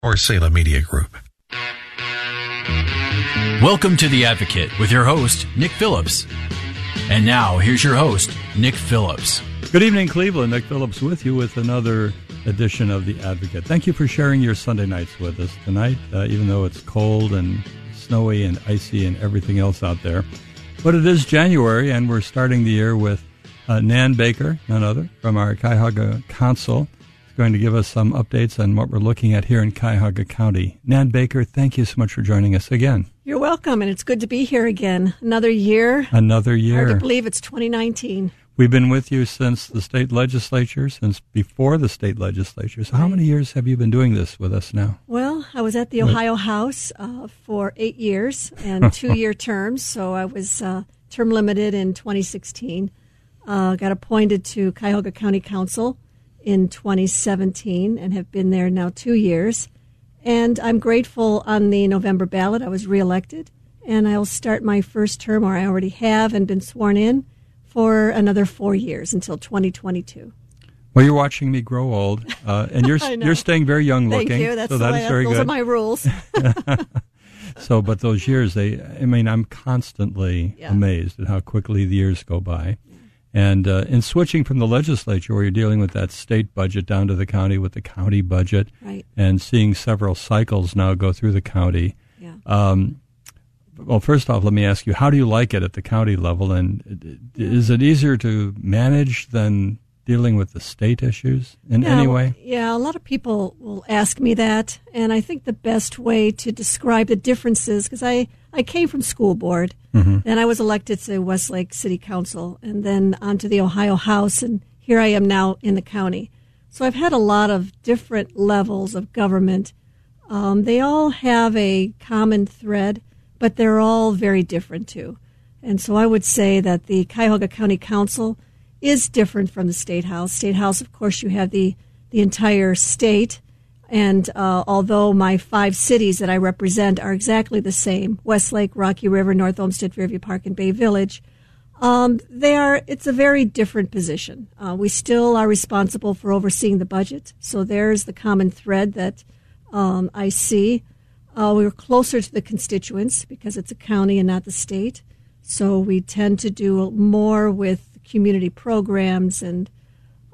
Or Salem Media Group. Welcome to The Advocate with your host, Nick Phillips. And now, here's your host, Nick Phillips. Good evening, Cleveland. Nick Phillips with you with another edition of The Advocate. Thank you for sharing your Sunday nights with us tonight, even though it's cold and snowy and icy and everything else out there. But it is January, and we're starting the year with Nan Baker, none other, from our Cuyahoga Council, going to give us some updates on what we're looking at here in Cuyahoga County. Nan Baker, thank you so much for joining us again. You're welcome, and it's good to be here again. Another year. Hard to believe it's 2019. We've been with you since the state legislature, since before the state legislature. So how many years have you been doing this with us now? Well, I was at the Ohio House for 8 years and 2-year terms, so I was term limited in 2016. Got appointed to Cuyahoga County Council in 2017 and have been there now 2 years. And I'm grateful on the November ballot I was reelected, and I'll start my first term, or I already have and been sworn in, for another 4 years until 2022. Well, you're watching me grow old, and you're staying very young looking. Thank you. That's so that is very good. Those are my rules. So, but those years, I'm constantly amazed at how quickly the years go by. And in switching from the legislature, where you're dealing with that state budget, down to the county with the county budget, and seeing several cycles now go through the county. Yeah. Well, first off, let me ask you, how do you like it at the county level? And is it easier to manage than dealing with the state issues in any way? Yeah, a lot of people will ask me that. And I think the best way to describe the differences, because I came from school board, and I was elected to Westlake City Council, and then onto the Ohio House, and here I am now in the county. So I've had a lot of different levels of government. They all have a common thread, but they're all very different, too. And so I would say that the Cuyahoga County Council is different from the State House. State House, of course, you have the entire state. And although my 5 cities that I represent are exactly the same, Westlake, Rocky River, North Olmsted, Fairview Park, and Bay Village, it's a very different position. We still are responsible for overseeing the budget, so there's the common thread that I see. We're closer to the constituents because it's a county and not the state, so we tend to do more with community programs and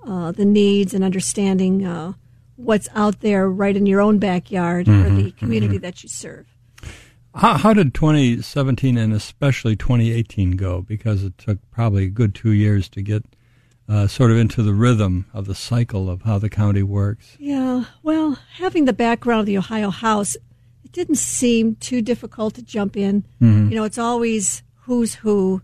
the needs and understanding what's out there right in your own backyard or the community that you serve. How did 2017 and especially 2018 go? Because it took probably a good 2 years to get sort of into the rhythm of the cycle of how the county works. Yeah, well, having the background of the Ohio House, it didn't seem too difficult to jump in. You know, it's always who's who,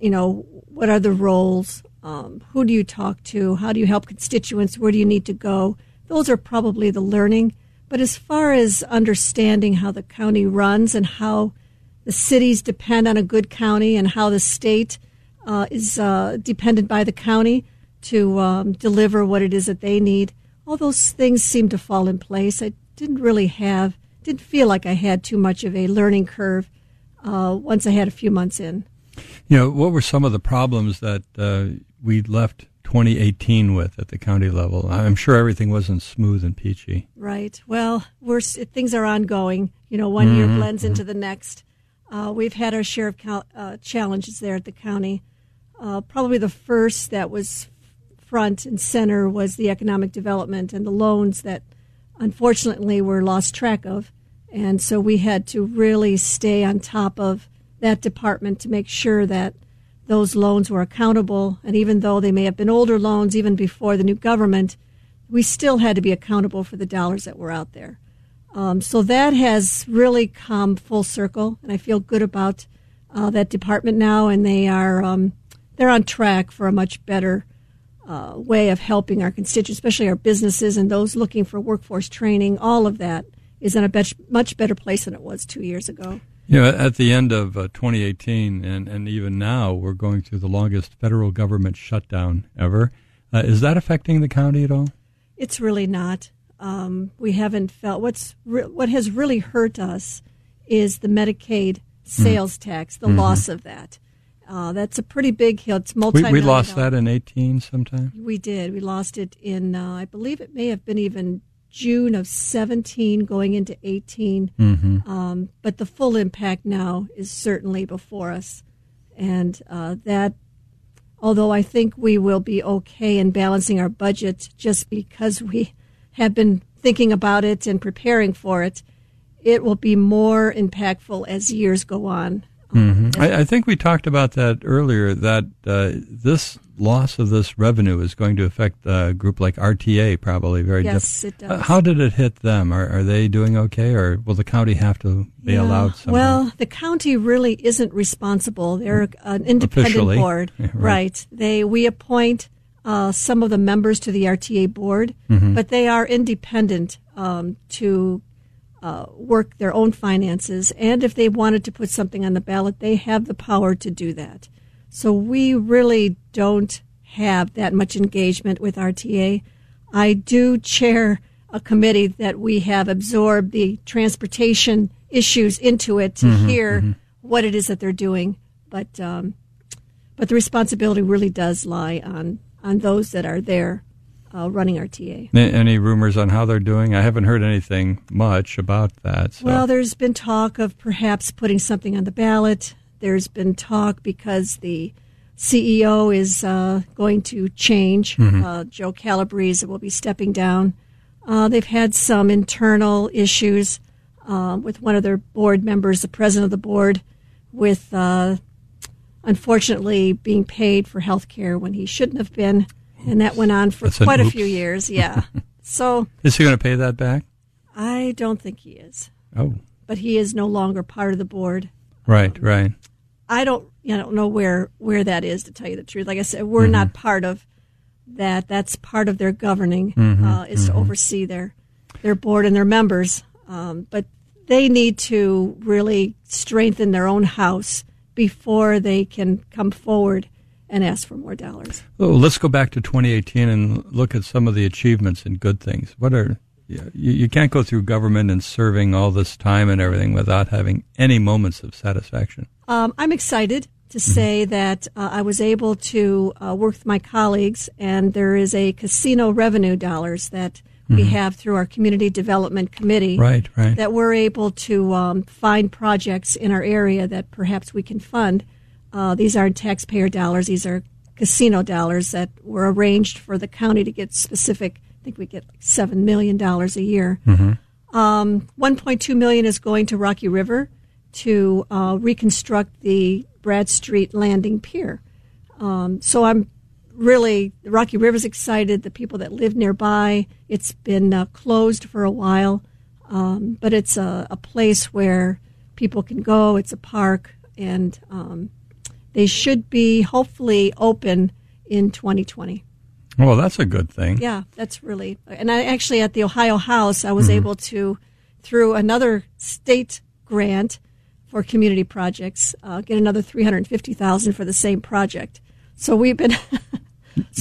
what are the roles, who do you talk to, how do you help constituents, where do you need to go? Those are probably the learning. But as far as understanding how the county runs and how the cities depend on a good county and how the state is dependent by the county to deliver what it is that they need, all those things seem to fall in place. I didn't feel like I had too much of a learning curve once I had a few months in. What were some of the problems that we left 2018 with at the county level? I'm sure everything wasn't smooth and peachy. Right. Well, things are ongoing. One year blends into the next. We've had our share of challenges there at the county. Probably the first that was front and center was the economic development and the loans that unfortunately were lost track of. And so we had to really stay on top of that department to make sure that those loans were accountable, and even though they may have been older loans even before the new government, we still had to be accountable for the dollars that were out there. So that has really come full circle, and I feel good about that department now, and they're on track for a much better way of helping our constituents, especially our businesses and those looking for workforce training. All of that is in a much better place than it was 2 years ago. You know, at the end of 2018 and even now, we're going through the longest federal government shutdown ever. Is that affecting the county at all? It's really not. We haven't felt what has really hurt us is the Medicaid sales tax, the loss of that. That's a pretty big hit. It's multi-million. We lost that in 18 sometime? We did. We lost it in, I believe it may have been even June of 17 going into 18. But the full impact now is certainly before us. And that, although I think we will be okay in balancing our budget just because we have been thinking about it and preparing for it, it will be more impactful as years go on. I think we talked about that earlier, that this loss of this revenue is going to affect a group like RTA probably very differently. Yes, it does. How did it hit them? Are they doing okay, or will the county have to bail out somehow? Well, the county really isn't responsible. They're an independent board. Yeah, right. We appoint some of the members to the RTA board, but they are independent to work their own finances, and if they wanted to put something on the ballot, they have the power to do that. So we really don't have that much engagement with RTA. I do chair a committee that we have absorbed the transportation issues into it to hear what it is that they're doing, but the responsibility really does lie on those that are there running RTA. Any rumors on how they're doing? I haven't heard anything much about that. So. Well, there's been talk of perhaps putting something on the ballot. There's been talk because the CEO is going to change. Joe Calabrese will be stepping down. They've had some internal issues with one of their board members, the president of the board, with unfortunately being paid for health care when he shouldn't have been. And that went on for a few years, yeah. So is he going to pay that back? I don't think he is. Oh. But he is no longer part of the board. Right, right. I don't know where that is, to tell you the truth. Like I said, we're not part of that. That's part of their governing is to oversee their board and their members. But they need to really strengthen their own house before they can come forward and ask for more dollars. Well, let's go back to 2018 and look at some of the achievements and good things. What are you can't go through government and serving all this time and everything without having any moments of satisfaction. I'm excited to say that I was able to work with my colleagues, and there is a casino revenue dollars that we have through our Community Development Committee that we're able to find projects in our area that perhaps we can fund. These aren't taxpayer dollars. These are casino dollars that were arranged for the county to get specific. I think we get like $7 million a year. $1.2 million is going to Rocky River to reconstruct the Brad Street Landing Pier. So I'm really, Rocky River's excited, the people that live nearby. It's been closed for a while, but it's a place where people can go. It's a park, and they should be hopefully open in 2020. Well, that's a good thing. Yeah, that's really. And I actually, at the Ohio House, I was able to, through another state grant for community projects, get another $350,000 for the same project. So we've been,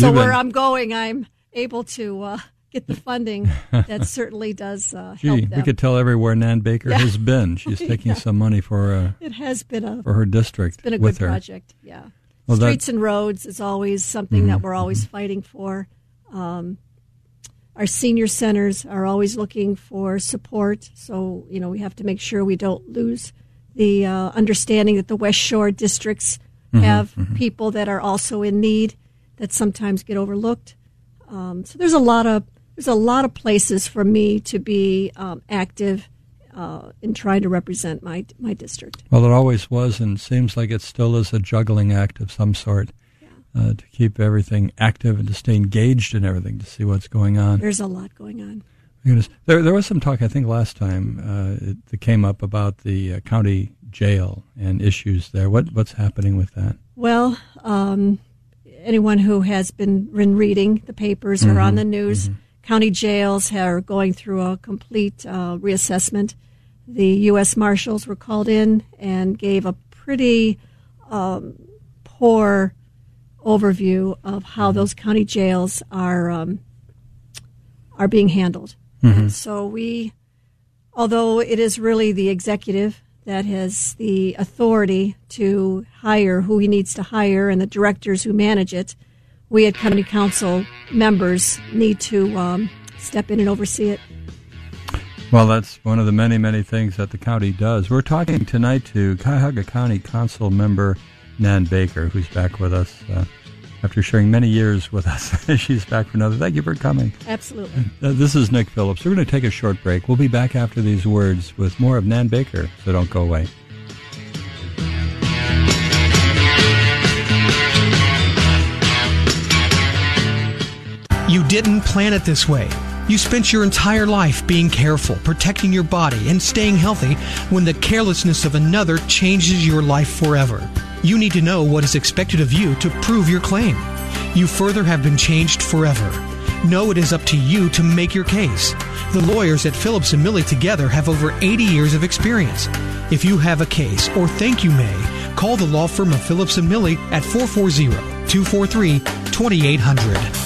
where I'm going, I'm able to get the funding that certainly does help them. We could tell everywhere Nan Baker has been. She's taking some money for it has been for her district. It's been a good project. Yeah, well, streets and roads is always something that we're always fighting for. Our senior centers are always looking for support, so we have to make sure we don't lose the understanding that the West Shore districts have people that are also in need that sometimes get overlooked. So there's a lot of places for me to be active in trying to represent my district. Well, it always was, and seems like it still is a juggling act of some sort to keep everything active and to stay engaged in everything, to see what's going on. There's a lot going on. There was some talk, I think, last time that came up about the county jail and issues there. What's happening with that? Well, anyone who has been reading the papers or on the news, county jails are going through a complete reassessment. The U.S. Marshals were called in and gave a pretty poor overview of how those county jails are being handled. And so we, although it is really the executive that has the authority to hire who he needs to hire and the directors who manage it, we at county council members need to step in and oversee it. Well, that's one of the many, many things that the county does. We're talking tonight to Cuyahoga County Council member Nan Baker, who's back with us after sharing many years with us. She's back for another. Thank you for coming. Absolutely. This is Nick Phillips. We're going to take a short break. We'll be back after these words with more of Nan Baker, so don't go away. You didn't plan it this way. You spent your entire life being careful, protecting your body, and staying healthy when the carelessness of another changes your life forever. You need to know what is expected of you to prove your claim. You further have been changed forever. Know it is up to you to make your case. The lawyers at Phillips & Millie together have over 80 years of experience. If you have a case or think you may, call the law firm of Phillips & Millie at 440-243-2800.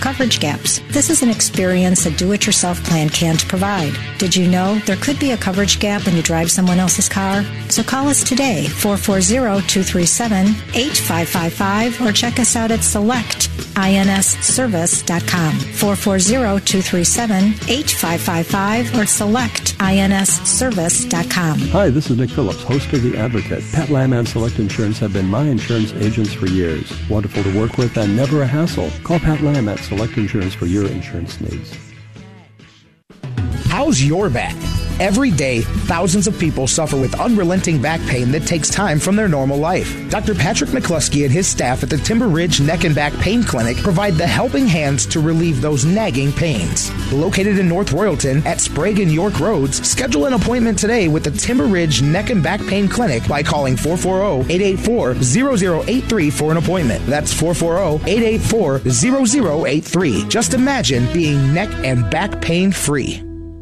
coverage gaps. This is an experience a do-it-yourself plan can't provide. Did you know there could be a coverage gap when you drive someone else's car? So call us today, 440-237-8555, or check us out at selectinsservice.com, 440-237-8555, or selectinsservice.com. Hi, this is Nick Phillips, host of The Advocate. Pat Lamb and Select Insurance have been my insurance agents for years. Wonderful to work with and never a hassle. Call Pat Lamb at Select Insurance for your insurance needs. How's your back? Every day, thousands of people suffer with unrelenting back pain that takes time from their normal life. Dr. Patrick McCluskey and his staff at the Timber Ridge Neck and Back Pain Clinic provide the helping hands to relieve those nagging pains. Located in North Royalton at Sprague and York Roads, schedule an appointment today with the Timber Ridge Neck and Back Pain Clinic by calling 440-884-0083 for an appointment. That's 440-884-0083. Just imagine being neck and back pain free.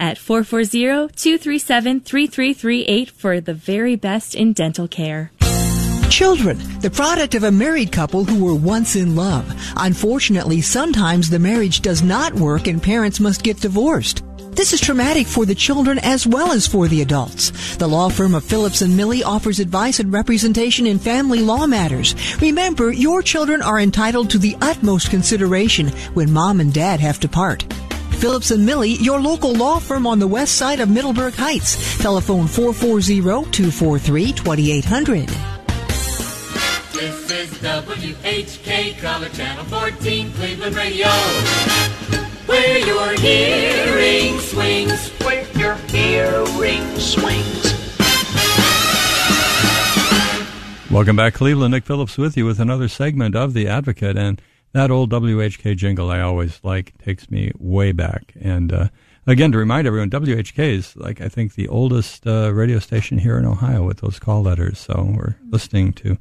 at 440-237-3338 for the very best in dental care. Children, the product of a married couple who were once in love. Unfortunately, sometimes the marriage does not work and parents must get divorced. This is traumatic for the children as well as for the adults. The law firm of Phillips & Millie offers advice and representation in family law matters. Remember, your children are entitled to the utmost consideration when mom and dad have to part. Phillips & Millie, your local law firm on the west side of Middleburg Heights. Telephone 440-243-2800. This is WHK, Color Channel 14, Cleveland Radio. Where your hearing swings. Where your hearing swings. Welcome back, Cleveland. Nick Phillips with you with another segment of The Advocate. And that old WHK jingle I always like, takes me way back. And again, to remind everyone, WHK is, like, I think the oldest radio station here in Ohio with those call letters. So we're listening to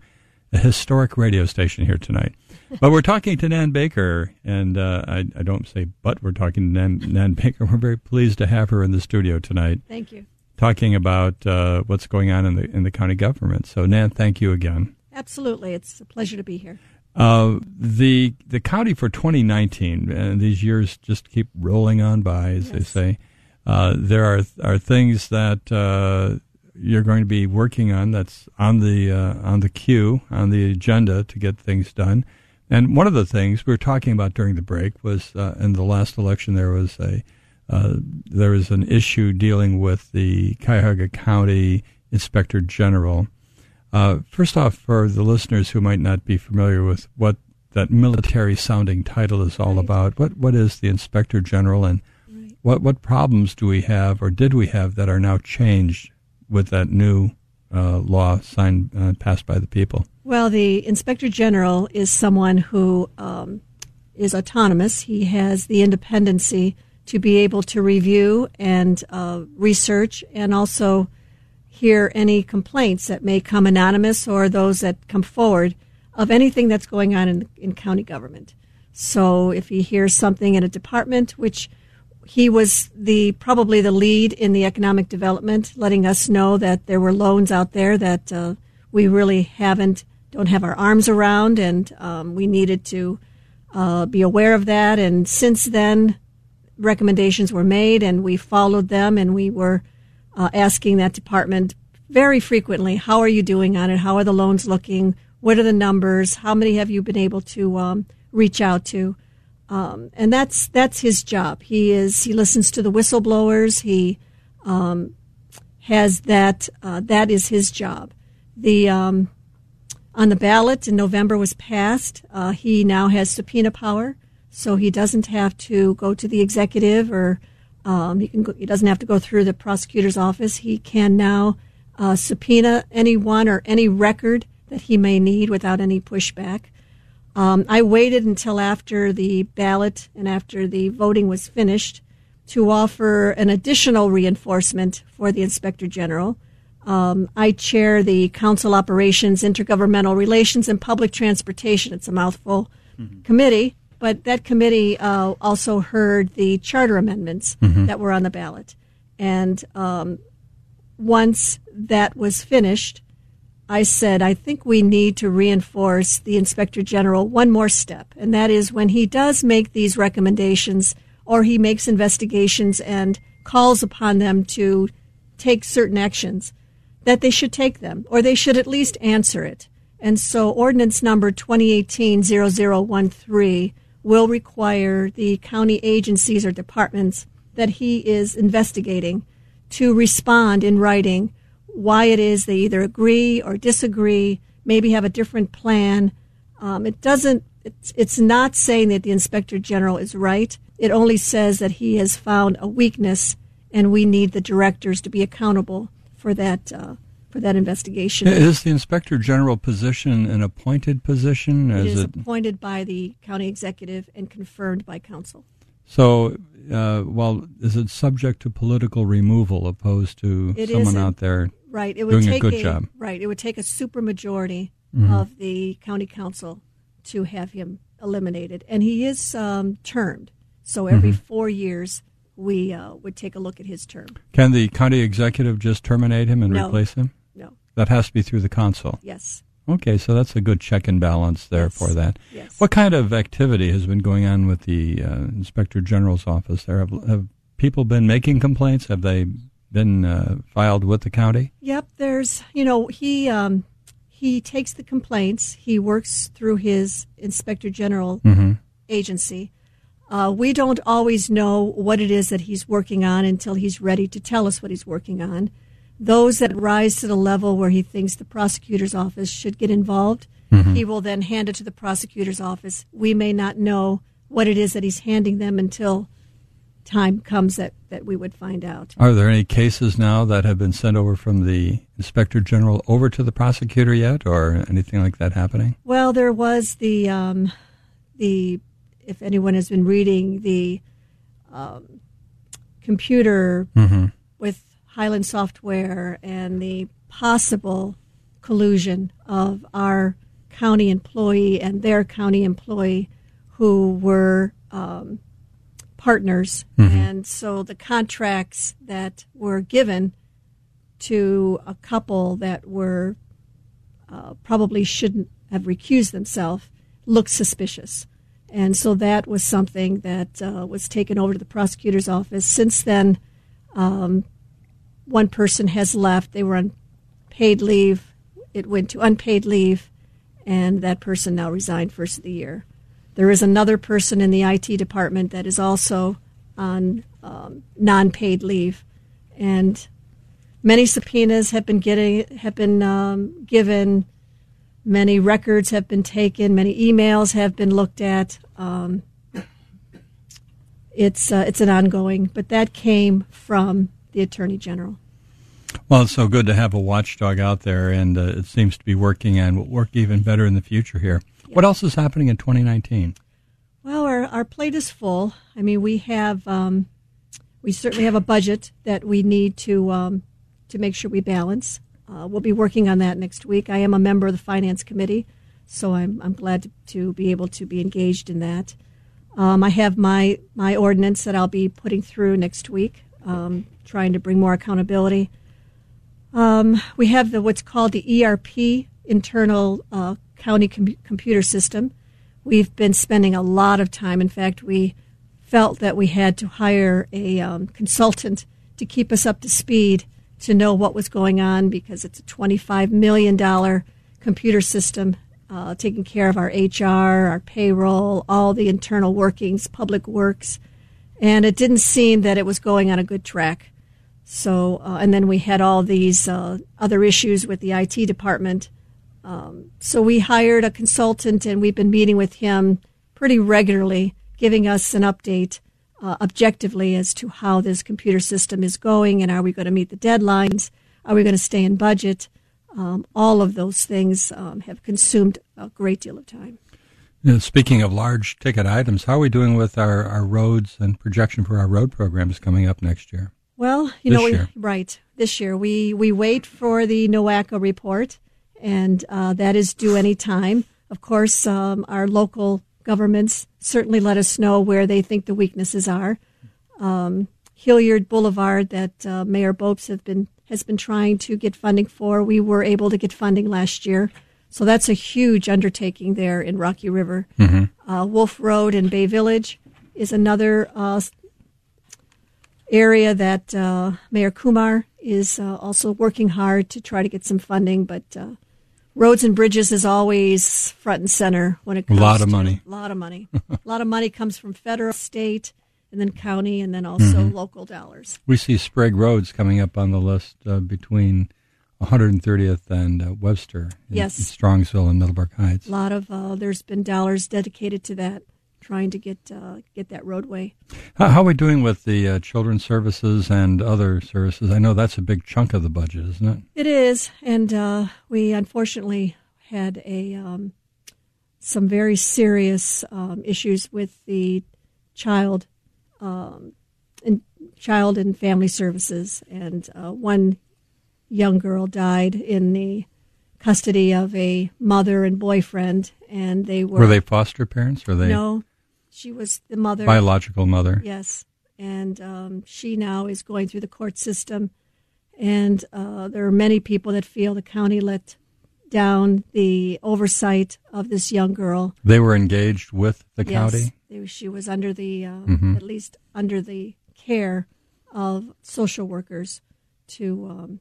a historic radio station here tonight. But we're talking to Nan Baker, and I don't say but, we're talking to Nan Baker. We're very pleased to have her in the studio tonight. Thank you. Talking about what's going on in the county government. So, Nan, thank you again. Absolutely. It's a pleasure to be here. The county for 2019, and these years just keep rolling on by, as they say, there are things that you're going to be working on that's on the queue, on the agenda to get things done. And one of the things we were talking about during the break was in the last election there was an issue dealing with the Cuyahoga County Inspector General. First off, for the listeners who might not be familiar with what that military-sounding title is all about, what is the Inspector General, and what problems do we have, or did we have, that are now changed with that new law passed by the people? Well, the Inspector General is someone who is autonomous. He has the independency to be able to review and research, and also hear any complaints that may come anonymous or those that come forward of anything that's going on in county government. So if he hears something in a department, which he was probably the lead in the economic development, letting us know that there were loans out there that we really don't have our arms around, and we needed to be aware of that. And since then, recommendations were made, and we followed them, and we were asking that department very frequently, how are you doing on it? How are the loans looking? What are the numbers? How many have you been able to reach out to? And that's his job. He listens to the whistleblowers. He has that is his job. The on the ballot in November was passed. He now has subpoena power, so he doesn't have to go to the executive, or he doesn't have to go through the prosecutor's office. He can now subpoena anyone or any record that he may need without any pushback. I waited until after the ballot and after the voting was finished to offer an additional reinforcement for the Inspector General. I chair the Council Operations, Intergovernmental Relations, and Public Transportation. It's a mouthful committee, but that committee also heard the charter amendments that were on the ballot. And once that was finished, I said, I think we need to reinforce the Inspector General one more step, and that is when he does make these recommendations or he makes investigations and calls upon them to take certain actions, that they should take them, or they should at least answer it. And so ordinance number 2018-0013 will require the county agencies or departments that he is investigating to respond in writing why it is they either agree or disagree, maybe have a different plan. It's not saying that the Inspector General is right. It only says that he has found a weakness, and we need the directors to be accountable for that investigation. Is the Inspector General position an appointed position? It is appointed by the county executive and confirmed by council. So, is it subject to political removal opposed to someone out there doing a good job? Right. It would take a supermajority of the county council to have him eliminated. And he is termed. So every 4 years we would take a look at his term. Can the county executive just terminate him and replace him? No. That has to be through the council? Yes. Okay, so that's a good check and balance there for that. Yes. What kind of activity has been going on with the Inspector General's office there? Have people been making complaints? Have they been filed with the county? Yep, he takes the complaints. He works through his Inspector General agency. We don't always know what it is that he's working on until he's ready to tell us what he's working on. Those that rise to the level where he thinks the prosecutor's office should get involved, he will then hand it to the prosecutor's office. We may not know what it is that he's handing them until time comes that we would find out. Are there any cases now that have been sent over from the Inspector General over to the prosecutor yet, or anything like that happening? Well, there was if anyone has been reading the computer with Highland Software and the possible collusion of our county employee and their county employee who were partners. And so the contracts that were given to a couple that were probably shouldn't have recused themselves looked suspicious. And so that was something that was taken over to the prosecutor's office. Since then, one person has left. They were on paid leave. It went to unpaid leave, and that person now resigned first of the year. There is another person in the IT department that is also on non-paid leave, and many subpoenas have been given. Many records have been taken. Many emails have been looked at. It's an ongoing, but that came from the Attorney General. Well, it's so good to have a watchdog out there, and it seems to be working and will work even better in the future here. Yeah. What else is happening in 2019? Well, our plate is full. I mean, we have we certainly have a budget that we need to make sure we balance. We'll be working on that next week. I am a member of the Finance Committee, so I'm glad to be able to be engaged in that. I have my ordinance that I'll be putting through next week, trying to bring more accountability. We have what's called the ERP, Internal County Computer System. We've been spending a lot of time. In fact, we felt that we had to hire a consultant to keep us up to speed to know what was going on, because it's a $25 million computer system taking care of our HR, our payroll, all the internal workings, public works. And it didn't seem that it was going on a good track. So, and then we had all these other issues with the IT department. So we hired a consultant, and we've been meeting with him pretty regularly, giving us an update objectively as to how this computer system is going, and are we going to meet the deadlines? Are we going to stay in budget? All of those things have consumed a great deal of time. Now, speaking of large ticket items, how are we doing with our roads and projection for our road programs coming up next year? Well, this year we wait for the NOACA report, and that is due any time. Of course, our local governments certainly let us know where they think the weaknesses are. Hilliard Boulevard, that Mayor Bopes has been trying to get funding for, we were able to get funding last year. So that's a huge undertaking there in Rocky River. Mm-hmm. Wolf Road in Bay Village is another area that Mayor Kumar is also working hard to try to get some funding, but roads and bridges is always front and center when it comes to money. A lot of money. A lot of money comes from federal, state, and then county, and then also local dollars. We see Sprague Roads coming up on the list between 130th and Webster. In Strongsville and Middleburg Heights. A lot of there's been dollars dedicated to that, trying to get that roadway. How are we doing with the children's services and other services? I know that's a big chunk of the budget, isn't it? It is, and we unfortunately had some very serious issues with the child and family services, and one young girl died in the custody of a mother and boyfriend, and they were. Were they foster parents? Or they? No. She was the mother. Biological mother. Yes. And she now is going through the court system. And there are many people that feel the county let down the oversight of this young girl. They were engaged with the county? Yes. She was under the, at least under the care of social workers to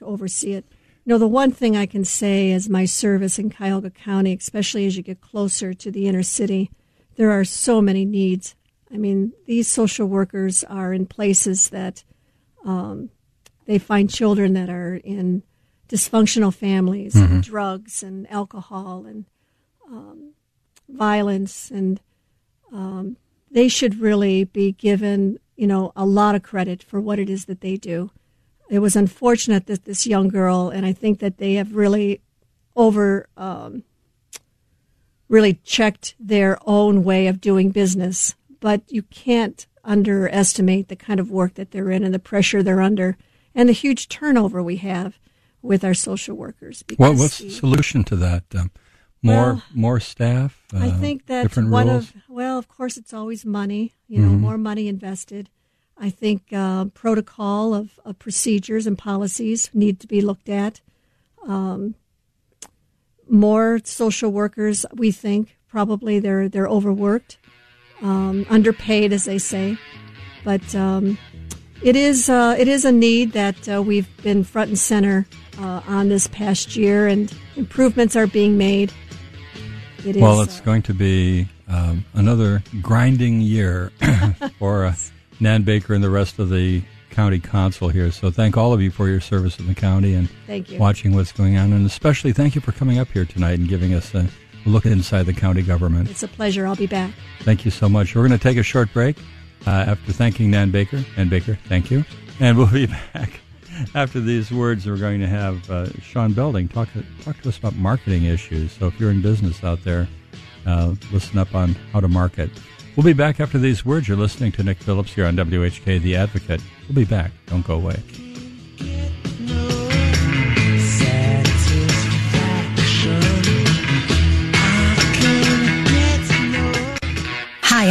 oversee it. You know, the one thing I can say is my service in Cuyahoga County, especially as you get closer to the inner city, there are so many needs. I mean, these social workers are in places that they find children that are in dysfunctional families, and drugs and alcohol and violence, and they should really be given, a lot of credit for what it is that they do. It was unfortunate that this young girl, and I think that they have really really checked their own way of doing business. But you can't underestimate the kind of work that they're in and the pressure they're under and the huge turnover we have with our social workers. What's the solution to that? More staff? I think that different rules? Of course, it's always money, more money invested. I think protocol of procedures and policies need to be looked at. More social workers, we think, Probably they're overworked, underpaid, as they say. But it is a need that we've been front and center on this past year, and improvements are being made. It's going to be another grinding year for Nan Baker and the rest of the county council here. So thank all of you for your service in the county and watching what's going on. And especially thank you for coming up here tonight and giving us a look inside the county government. It's a pleasure. I'll be back. Thank you so much. We're going to take a short break after thanking Nan Baker. Nan Baker, thank you. And we'll be back after these words. We're going to have Sean Belding talk to us about marketing issues. So if you're in business out there, listen up on how to market. We'll be back after these words. You're listening to Nick Phillips here on WHK, The Advocate. We'll be back. Don't go away. Hi,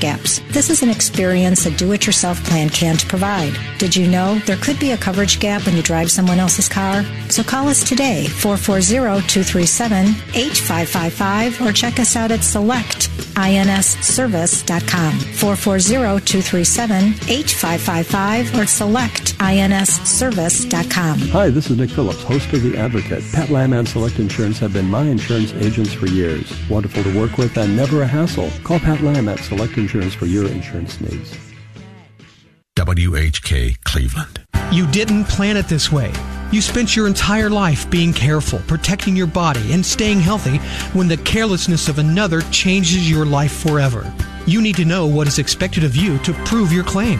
gaps. This is an experience a do-it-yourself plan can't provide. Did you know there could be a coverage gap when you drive someone else's car? So call us today, 440-237-8555, or check us out at selectinsservice.com, 440-237-8555, or selectinsservice.com. Hi, this is Nick Phillips, host of The Advocate. Pat Lamb and Select Insurance have been my insurance agents for years. Wonderful to work with and never a hassle. Call Pat Lamb at Select Insurance for your insurance needs. WHK Cleveland. You didn't plan it this way. You spent your entire life being careful, protecting your body, and staying healthy when the carelessness of another changes your life forever. You need to know what is expected of you to prove your claim.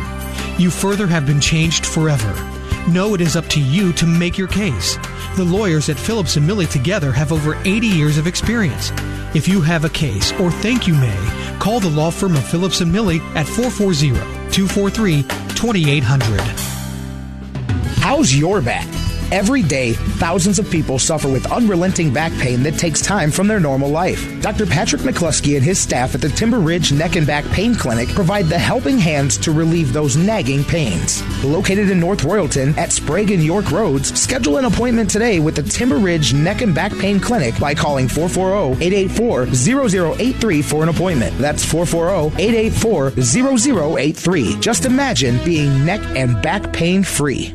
You further have been changed forever. Know it is up to you to make your case. The lawyers at Phillips & Millie together have over 80 years of experience. If you have a case or think you may, call the law firm of Phillips & Millie at 440-243-2800. How's your back? Every day, thousands of people suffer with unrelenting back pain that takes time from their normal life. Dr. Patrick McCluskey and his staff at the Timber Ridge Neck and Back Pain Clinic provide the helping hands to relieve those nagging pains. Located in North Royalton at Sprague and York Roads, schedule an appointment today with the Timber Ridge Neck and Back Pain Clinic by calling 440-884-0083 for an appointment. That's 440-884-0083. Just imagine being neck and back pain free.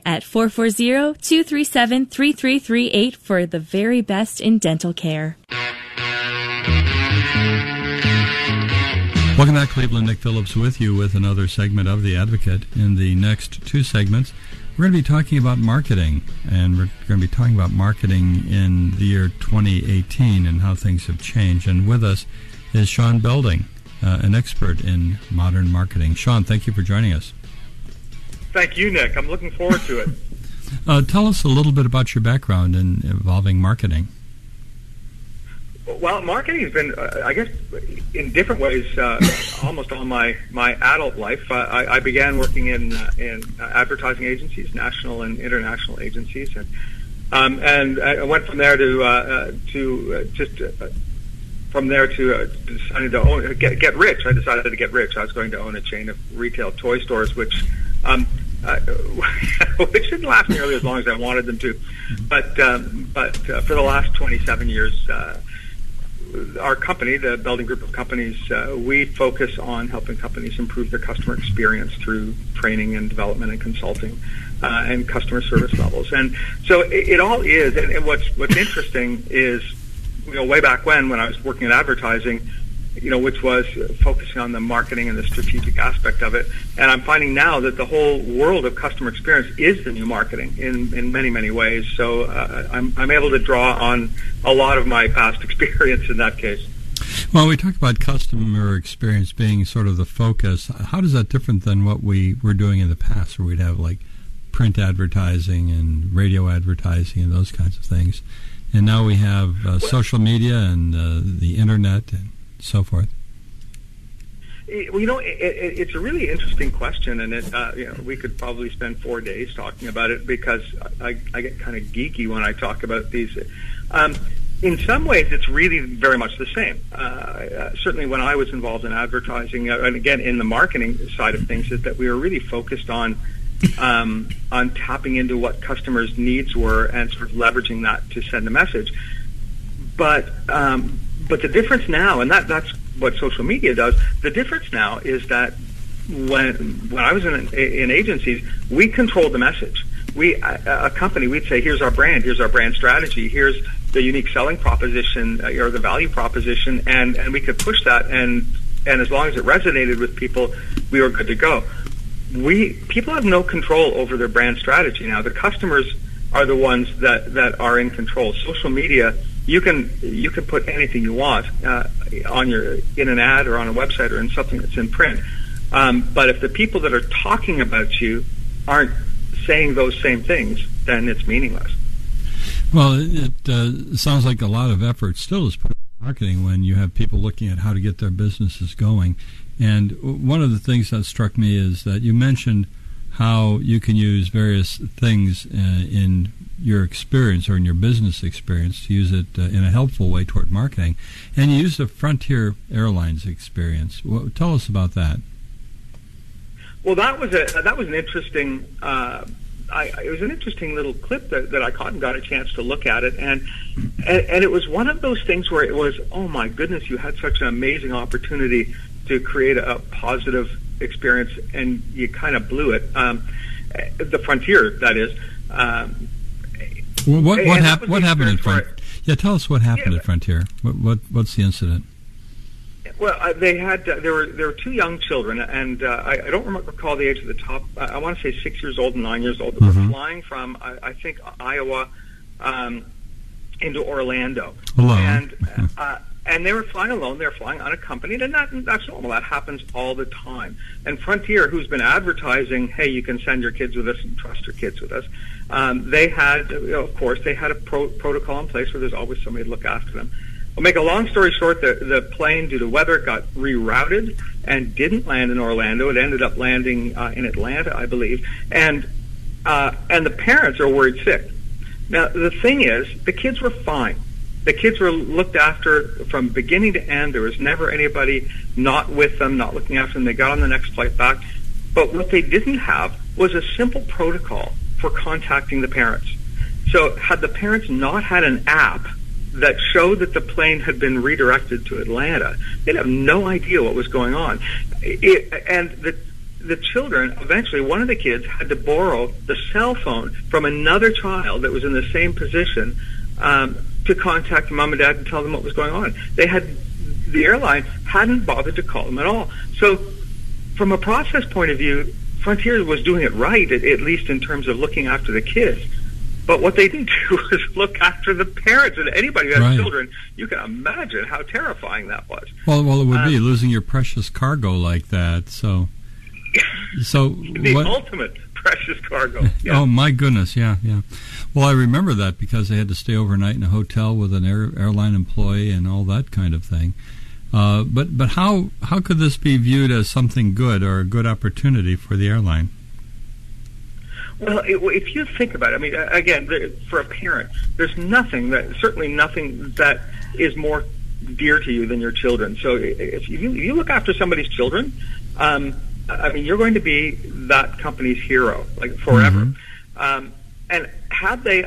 at 440-237-3338 for the very best in dental care. Welcome back, Cleveland. Nick Phillips with you with another segment of The Advocate. In the next two segments, we're going to be talking about marketing, and we're going to be talking about marketing in the year 2018 and how things have changed. And with us is Sean Belding, an expert in modern marketing. Sean, thank you for joining us. Thank you, Nick. I'm looking forward to it. Tell us a little bit about your background in involving marketing. Well, marketing has been, I guess, in different ways, almost all my adult life. I began working in advertising agencies, national and international agencies, and I went from there to deciding to own, get rich. I decided to get rich. I was going to own a chain of retail toy stores, which didn't last nearly as long as I wanted them to. But for the last 27 years, our company, the Belding Group of Companies, we focus on helping companies improve their customer experience through training and development and consulting and customer service levels. And so it all is. And what's interesting is, way back when I was working in advertising, which was focusing on the marketing and the strategic aspect of it. And I'm finding now that the whole world of customer experience is the new marketing in many, many ways. So I'm able to draw on a lot of my past experience in that case. Well, we talk about customer experience being sort of the focus. How does that differ than what we were doing in the past, where we'd have like print advertising and radio advertising and those kinds of things? And now we have social media and the Internet and so forth. Well, it's a really interesting question, and we could probably spend 4 days talking about it because I get kind of geeky when I talk about these. In some ways, it's really very much the same. Certainly when I was involved in advertising, and again, in the marketing side of things, is that we were really focused on tapping into what customers' needs were and sort of leveraging that to send a message. But the difference now, and that's what social media does, the difference now is that when I was in agencies, we controlled the message. We'd say, here's our brand strategy, here's the unique selling proposition or the value proposition, and we could push that, and as long as it resonated with people, we were good to go. People have no control over their brand strategy now. The customers are the ones that are in control. Social media, you can put anything you want in an ad or on a website or in something that's in print. But if the people that are talking about you aren't saying those same things, then it's meaningless. Well, it sounds like a lot of effort still is put in marketing when you have people looking at how to get their businesses going. And one of the things that struck me is that you mentioned how you can use various things in your experience or in your business experience to use it in a helpful way toward marketing. And you used the Frontier Airlines experience. Well, tell us about that. Well, that was an interesting. It was an interesting little clip that I caught and got a chance to look at it, and it was one of those things where it was, oh my goodness, you had such an amazing opportunity to create a positive experience, and you kind of blew it. The Frontier, that is. What happened at Frontier? Yeah, tell us what happened at Frontier. What's the incident? Well, they had there were two young children, and I don't recall the age of the top. I want to say 6 years old and 9 years old. They were flying from I think Iowa into Orlando. Hello. And they were flying alone. They were flying unaccompanied, and that's normal. That happens all the time. And Frontier, who's been advertising, hey, you can send your kids with us and trust your kids with us, they had a protocol in place where there's always somebody to look after them. I'll make a long story short, the plane, due to weather, got rerouted and didn't land in Orlando. It ended up landing in Atlanta, I believe. And the parents are worried sick. Now, the thing is, the kids were fine. The kids were looked after from beginning to end. There was never anybody not with them, not looking after them. They got on the next flight back. But what they didn't have was a simple protocol for contacting the parents. So had the parents not had an app that showed that the plane had been redirected to Atlanta, they'd have no idea what was going on. The children, eventually one of the kids had to borrow the cell phone from another child that was in the same position to contact mom and dad and tell them what was going on. The airline hadn't bothered to call them at all. So from a process point of view, Frontier was doing it right, at least in terms of looking after the kids. But what they didn't do was look after the parents, and anybody who has children, you can imagine how terrifying that was. Well, it would be losing your precious cargo like that. So the ultimate precious cargo. Yeah. Oh my goodness, yeah. Well, I remember that because they had to stay overnight in a hotel with an airline employee and all that kind of thing. But how could this be viewed as something good or a good opportunity for the airline? Well, if you think about it, I mean, again, for a parent, there's certainly nothing that is more dear to you than your children. So if you look after somebody's children, I mean, you're going to be that company's hero, like, forever. Mm-hmm. And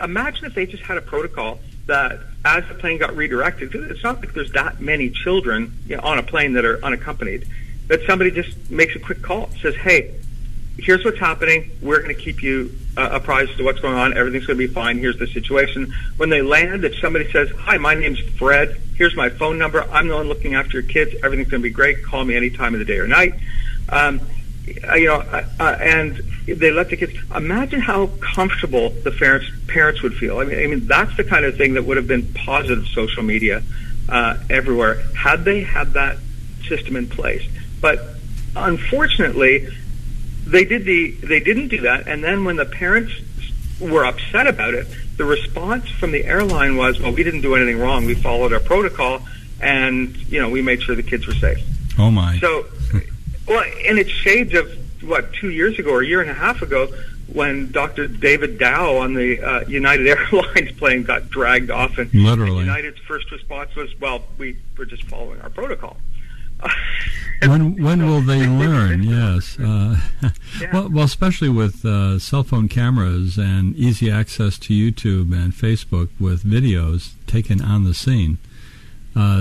imagine if they just had a protocol that as the plane got redirected, it's not like there's that many children on a plane that are unaccompanied, that somebody just makes a quick call, says, hey, here's what's happening. We're going to keep you apprised as to what's going on. Everything's going to be fine. Here's the situation. When they land, if somebody says, hi, my name's Fred, here's my phone number, I'm the one looking after your kids, everything's going to be great, call me any time of the day or night. And they let the kids. Imagine how comfortable the parents would feel. I mean, that's the kind of thing that would have been positive social media everywhere had they had that system in place. But unfortunately, they didn't do that. And then when the parents were upset about it, the response from the airline was, "Well, we didn't do anything wrong. We followed our protocol, and we made sure the kids were safe." Oh my! So. Well, and it's shades of, 2 years ago or a year and a half ago when Dr. David Dow on the United Airlines plane got dragged off. And literally. United's first response was, well, we were just following our protocol. When will they learn? Yes. Yeah. Well, especially with cell phone cameras and easy access to YouTube and Facebook with videos taken on the scene. Are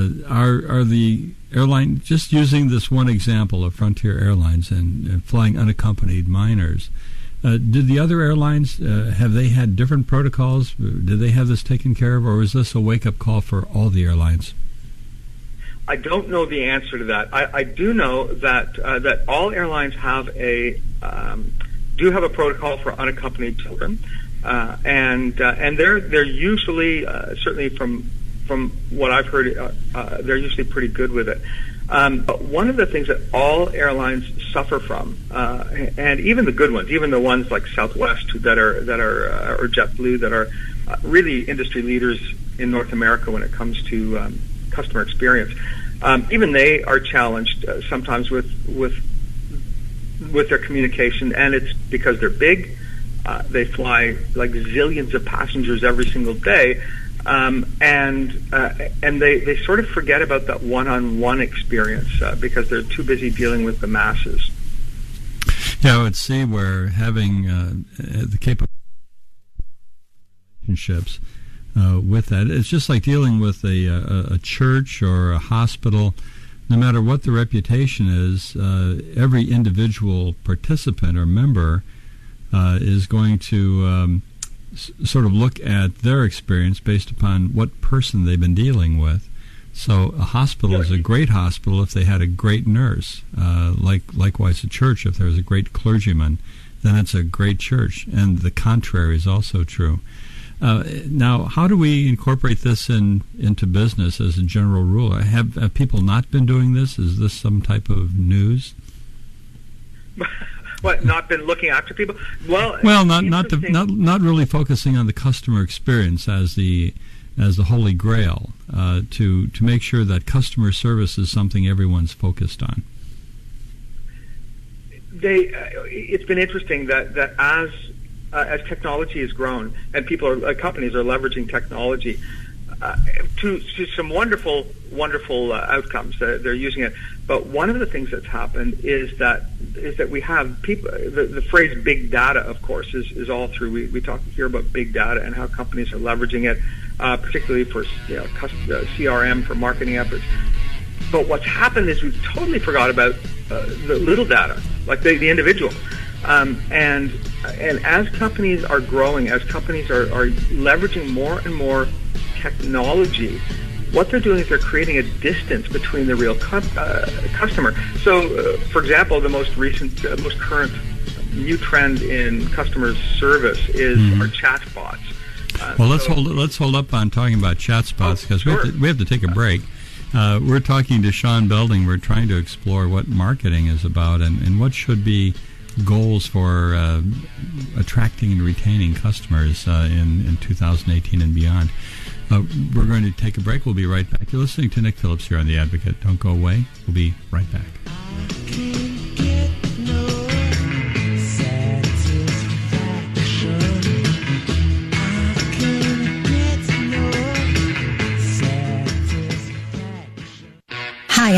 the airline, just using this one example of Frontier Airlines and flying unaccompanied minors, did the other airlines, have they had different protocols? Did they have this taken care of, or is this a wake-up call for all the airlines? I don't know the answer to that. I do know that that all airlines have a protocol for unaccompanied children, and they're usually, certainly from what I've heard, they're usually pretty good with it. But one of the things that all airlines suffer from, and even the good ones, even the ones like Southwest that are or JetBlue that are really industry leaders in North America when it comes to customer experience, even they are challenged sometimes with their communication, and it's because they're big. They fly like zillions of passengers every single day. And they sort of forget about that one-on-one experience because they're too busy dealing with the masses. Yeah, I would see where having the capability relationships with that, it's just like dealing with a church or a hospital. No matter what the reputation is, every individual participant or member is going to sort of look at their experience based upon what person they've been dealing with. So a hospital is a great hospital if they had a great nurse. Likewise, a church, if there's a great clergyman, then it's a great church. And the contrary is also true. Now, how do we incorporate this into business as a general rule? Have people not been doing this? Is this some type of news? What, not been looking after people? Well, not really focusing on the customer experience as the holy grail to make sure that customer service is something everyone's focused on. It's been interesting that as technology has grown and companies are leveraging technology to some wonderful outcomes. They're using it. But one of the things that's happened is that we have people. The phrase "big data," of course, is all through. We talk here about big data and how companies are leveraging it, particularly for CRM for marketing efforts. But what's happened is we've totally forgot about the little data, like the individual. And as companies are growing, as companies are leveraging more and more technology, what they're doing is they're creating a distance between the real customer. So, for example, the most recent, most current new trend in customer service is our chatbots. Let's hold up on talking about chatbots because we have to take a break. We're talking to Sean Belding. We're trying to explore what marketing is about and what should be goals for attracting and retaining customers in 2018 and beyond. We're going to take a break. We'll be right back. You're listening to Nick Phillips here on The Advocate. Don't go away. We'll be right back. Hi,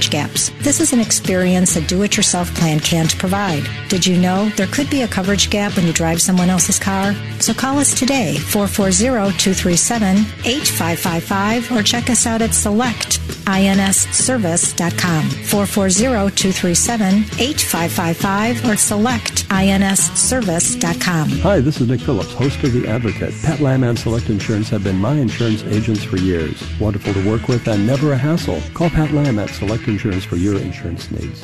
gaps. This is an experience a do-it-yourself plan can't provide. Did you know there could be a coverage gap when you drive someone else's car? So call us today, 440-237-8555, or check us out at selectinsservice.com, 440-237-8555, or selectinsservice.com. Hi, this is Nick Phillips, host of The Advocate. Pat Lamb and Select Insurance have been my insurance agents for years. Wonderful to work with and never a hassle. Call Pat Lamb at Select Insurance for your insurance needs.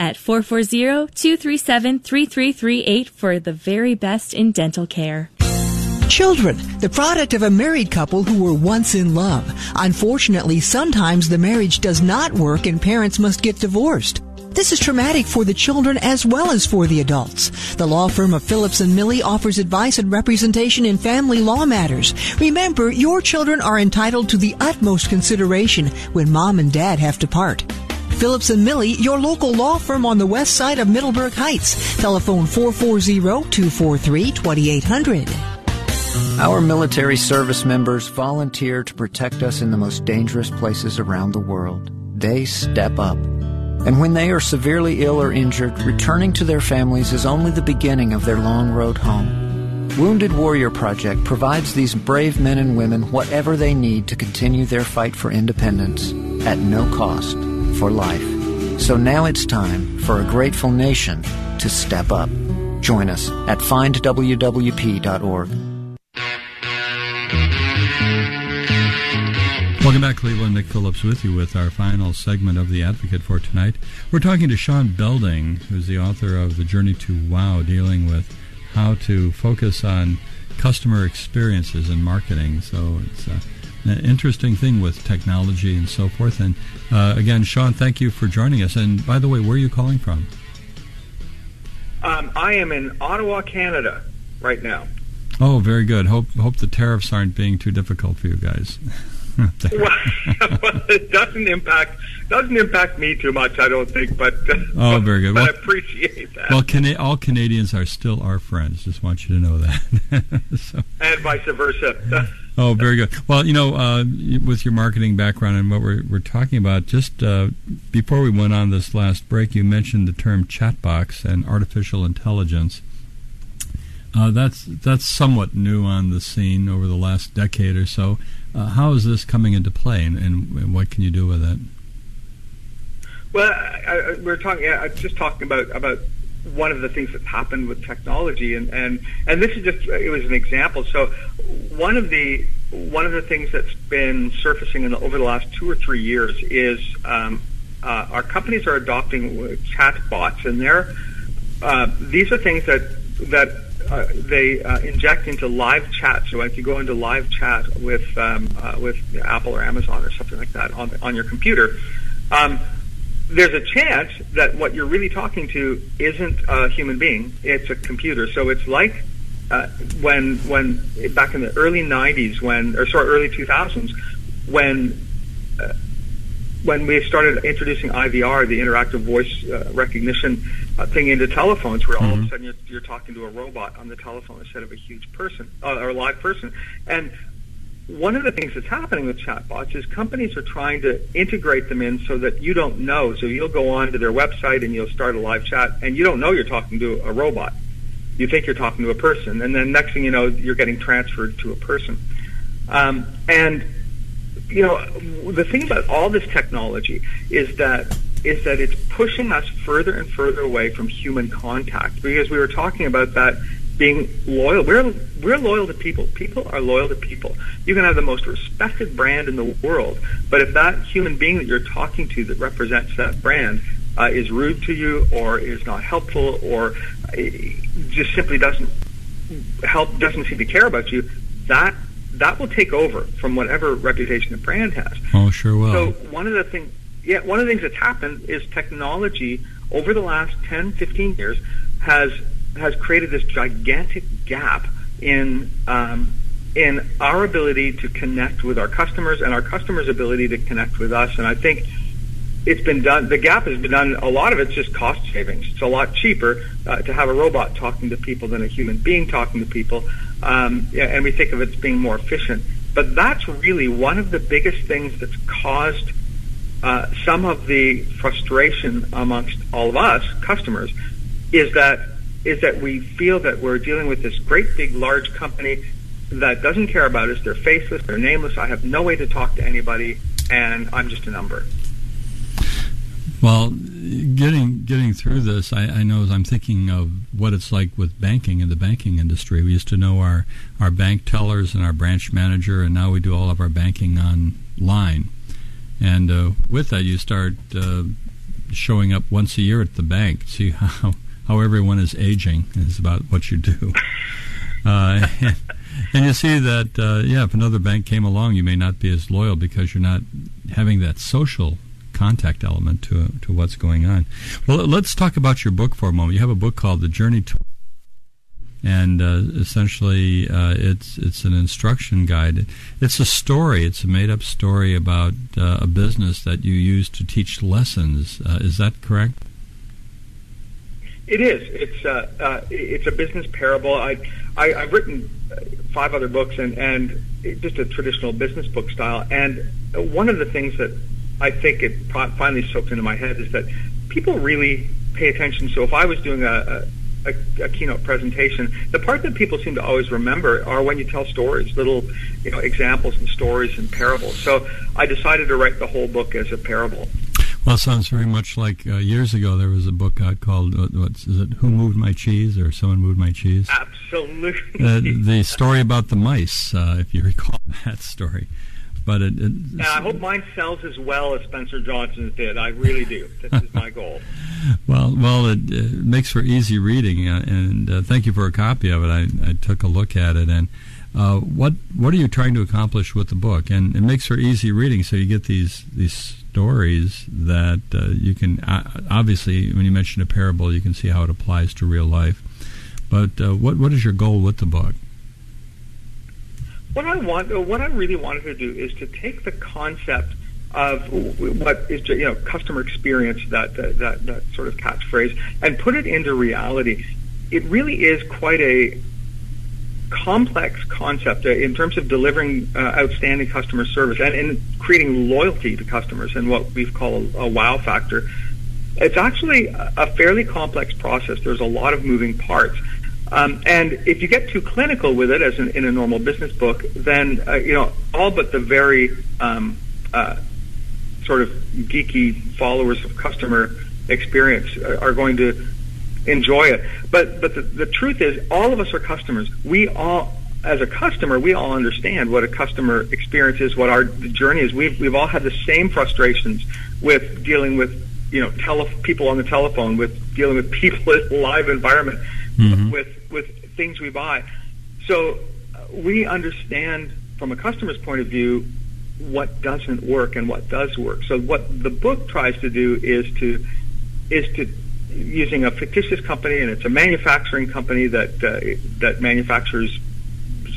at 440-237-3338 for the very best in dental care. Children, the product of a married couple who were once in love. Unfortunately, sometimes the marriage does not work and parents must get divorced. This is traumatic for the children as well as for the adults. The law firm of Phillips and Millie offers advice and representation in family law matters. Remember, your children are entitled to the utmost consideration when mom and dad have to part. Phillips and Millie, your local law firm on the west side of Middleburg Heights. Telephone 440-243-2800. Our military service members volunteer to protect us in the most dangerous places around the world. They step up. And when they are severely ill or injured, returning to their families is only the beginning of their long road home. Wounded Warrior Project provides these brave men and women whatever they need to continue their fight for independence at no cost. For life. So now it's time for a grateful nation to step up. Join us at findwwp.org. Welcome back, Cleveland. Nick Phillips with you with our final segment of The Advocate for tonight. We're talking to Sean Belding, who's the author of The Journey to Wow, dealing with how to focus on customer experiences and marketing. So it's an interesting thing with technology and so forth. And again, Sean, thank you for joining us. And by the way, where are you calling from? I am in Ottawa, Canada, right now. Oh, very good. Hope the tariffs aren't being too difficult for you guys. Well, it doesn't impact me too much, I don't think. But oh, very good. But well, I appreciate that. Well, all Canadians are still our friends. Just want you to know that. So. And vice versa. Oh, very good. Well, you know, with your marketing background and what we're talking about, just before we went on this last break, you mentioned the term chatbox and artificial intelligence. That's somewhat new on the scene over the last decade or so. How is this coming into play, and what can you do with it? Well, I was just talking about one of the things that's happened with technology, and this is just, it was an example. So one of the things that's been surfacing over the last 2 or 3 years is our companies are adopting chatbots, and these are things that they inject into live chat. So if you go into live chat with Apple or Amazon or something like that on your computer. There's a chance that what you're really talking to isn't a human being; it's a computer. So it's like when back in the early '90s, early 2000s, when we started introducing IVR, the interactive voice recognition thing, into telephones, where all of a sudden you're talking to a robot on the telephone instead of a huge person or a live person. And one of the things that's happening with chatbots is companies are trying to integrate them in so that you don't know. So you'll go on to their website and you'll start a live chat, and you don't know you're talking to a robot. You think you're talking to a person, and then next thing you know, you're getting transferred to a person. And you know, the thing about all this technology is that it's pushing us further and further away from human contact, because we were talking about that being loyal. We're loyal to people. People are loyal to people. You can have the most respected brand in the world, but if that human being that you're talking to that represents that brand is rude to you, or is not helpful, or just simply doesn't seem to care about you, that will take over from whatever reputation the brand has. Oh, sure will. So one of the things that's happened is technology over the last 10, 15 years has created this gigantic gap in our ability to connect with our customers and our customers' ability to connect with us. And I think it's been done. The gap has been done. A lot of it's just cost savings. It's a lot cheaper to have a robot talking to people than a human being talking to people. And we think of it as being more efficient. But that's really one of the biggest things that's caused some of the frustration amongst all of us customers, is that we feel that we're dealing with this great big large company that doesn't care about us. They're faceless, they're nameless, I have no way to talk to anybody, and I'm just a number. Well, getting through this, I know I'm thinking of what it's like with banking and the banking industry. We used to know our bank tellers and our branch manager, and now we do all of our banking online. And with that, you start showing up once a year at the bank, see how everyone is aging is about what you do. And you see that, if another bank came along, you may not be as loyal because you're not having that social contact element to what's going on. Well, let's talk about your book for a moment. You have a book called The Journey to... And essentially, it's an instruction guide. It's a story. It's a made-up story about a business that you use to teach lessons. Is that correct? It is. It's a business parable. I've written 5 other books and just a traditional business book style. And one of the things that I think it finally soaked into my head is that people really pay attention. So if I was doing a keynote presentation, the part that people seem to always remember are when you tell stories, little examples and stories and parables. So I decided to write the whole book as a parable. Well, it sounds very much like years ago there was a book out called, Who Moved My Cheese, or Someone Moved My Cheese? Absolutely. The story about the mice, if you recall that story. But I hope mine sells as well as Spencer Johnson's did. I really do. This is my goal. Well, it makes for easy reading, and thank you for a copy of it. I took a look at it, and what are you trying to accomplish with the book? And it makes for easy reading, so you get these stories that you can obviously, when you mention a parable, you can see how it applies to real life. But what is your goal with the book? What I really wanted to do is to take the concept of what is customer experience, that sort of catchphrase, and put it into reality. It really is quite a complex concept in terms of delivering outstanding customer service and creating loyalty to customers and what we call a wow factor. It's actually a fairly complex process. There's a lot of moving parts. And if you get too clinical with it, as in a normal business book, then all but the very sort of geeky followers of customer experience are going to enjoy it. But the truth is, all of us are customers. We all, as a customer, we all understand what a customer experience is, what the journey is. We've all had the same frustrations with dealing with people on the telephone, with dealing with people in a live environment. Mm-hmm. With things we buy. So we understand from a customer's point of view what doesn't work and what does work. So what the book tries to do is to using a fictitious company, and it's a manufacturing company that manufactures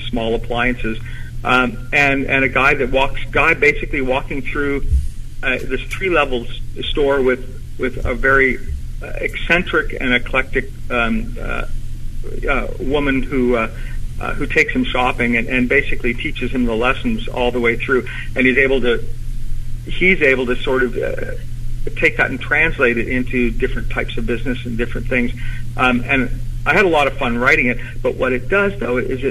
small appliances, and a guy basically walking through this 3-level store with a very eccentric and eclectic woman who takes him shopping and basically teaches him the lessons all the way through, and he's able to sort of take that and translate it into different types of business and different things. And I had a lot of fun writing it, but what it does though is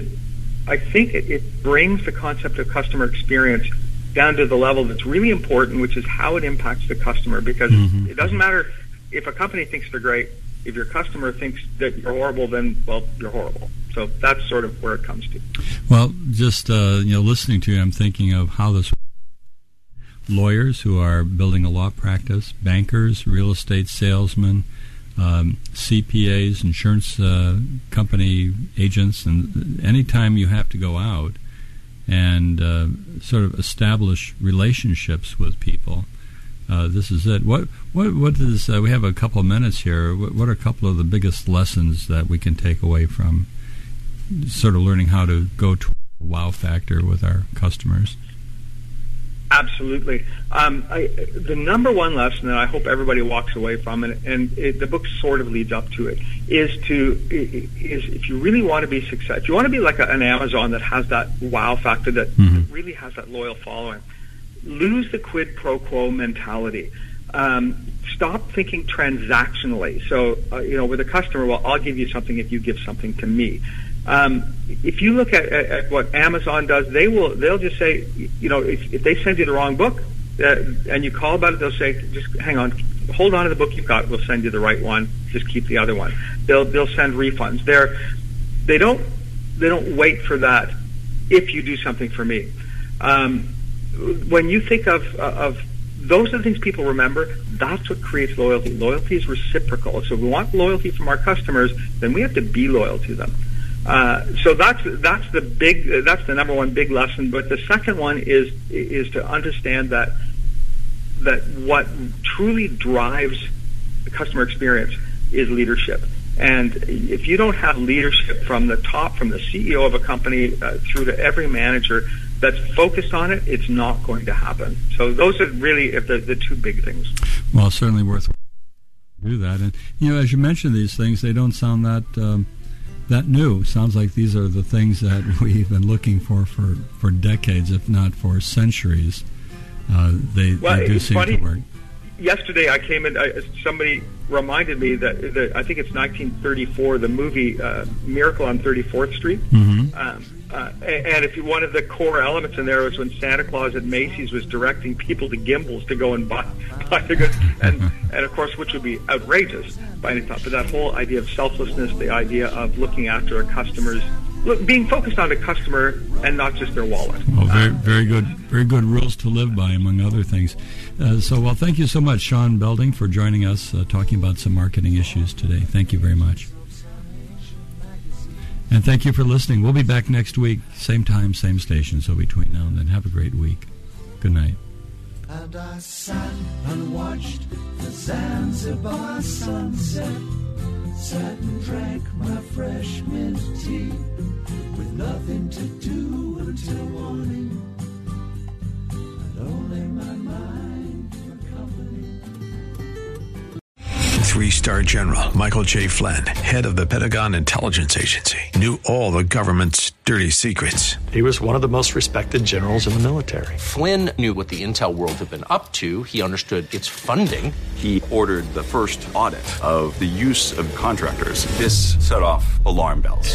I think it brings the concept of customer experience down to the level that's really important, which is how it impacts the customer, because it doesn't matter if a company thinks they're great. If your customer thinks that you're horrible, then, well, you're horrible. So that's sort of where it comes to. Well, just listening to you, I'm thinking of how this lawyers who are building a law practice, bankers, real estate salesmen, CPAs, insurance company agents, and any time you have to go out and sort of establish relationships with people. This is it. What is? We have a couple of minutes here. What are a couple of the biggest lessons that we can take away from sort of learning how to go to a wow factor with our customers? Absolutely. The number one lesson that I hope everybody walks away from, and the book sort of leads up to it, is if you really want to be successful, you want to be like an Amazon that has that wow factor, that really has that loyal following. Lose the quid pro quo mentality. Stop thinking transactionally. So, with a customer, well, I'll give you something if you give something to me. If you look at what Amazon does, they'll just say, if they send you the wrong book and you call about it, they'll say, just hang on, hold on to the book you've got. We'll send you the right one. Just keep the other one. They'll send refunds. They don't wait for that. If you do something for me. When you think of those are the things people remember, that's what creates loyalty. Loyalty is reciprocal. So if we want loyalty from our customers, then we have to be loyal to them. So that's the number one big lesson. But the second one is to understand that what truly drives the customer experience is leadership. And if you don't have leadership from the top, from the CEO of a company through to every manager that's focused on it, it's not going to happen. So those are really the two big things. Well, certainly worth do that. And, as you mentioned these things, they don't sound that new. Sounds like these are the things that we've been looking for decades, if not for centuries. They do seem to work. Yesterday I came in, somebody reminded me that I think it's 1934, the movie Miracle on 34th Street. And if one of the core elements in there was when Santa Claus at Macy's was directing people to Gimbals to go and buy the goods, and of course, which would be outrageous by any thought. But that whole idea of selflessness, the idea of looking after our customers, being focused on the customer and not just their wallet. Oh, very good rules to live by, among other things. Thank you so much, Sean Belding, for joining us, talking about some marketing issues today. Thank you very much. And thank you for listening. We'll be back next week, same time, same station. So between now and then, have a great week. Good night. And I sat and watched the Zanzibar sunset, sat and drank my fresh mint tea, with nothing to do until morning, and only my mind for company. 3-star General Michael J. Flynn, head of the Pentagon Intelligence Agency, knew all the government's dirty secrets. He was one of the most respected generals in the military. Flynn knew what the intel world had been up to. He understood its funding. He ordered the first audit of the use of contractors. This set off alarm bells.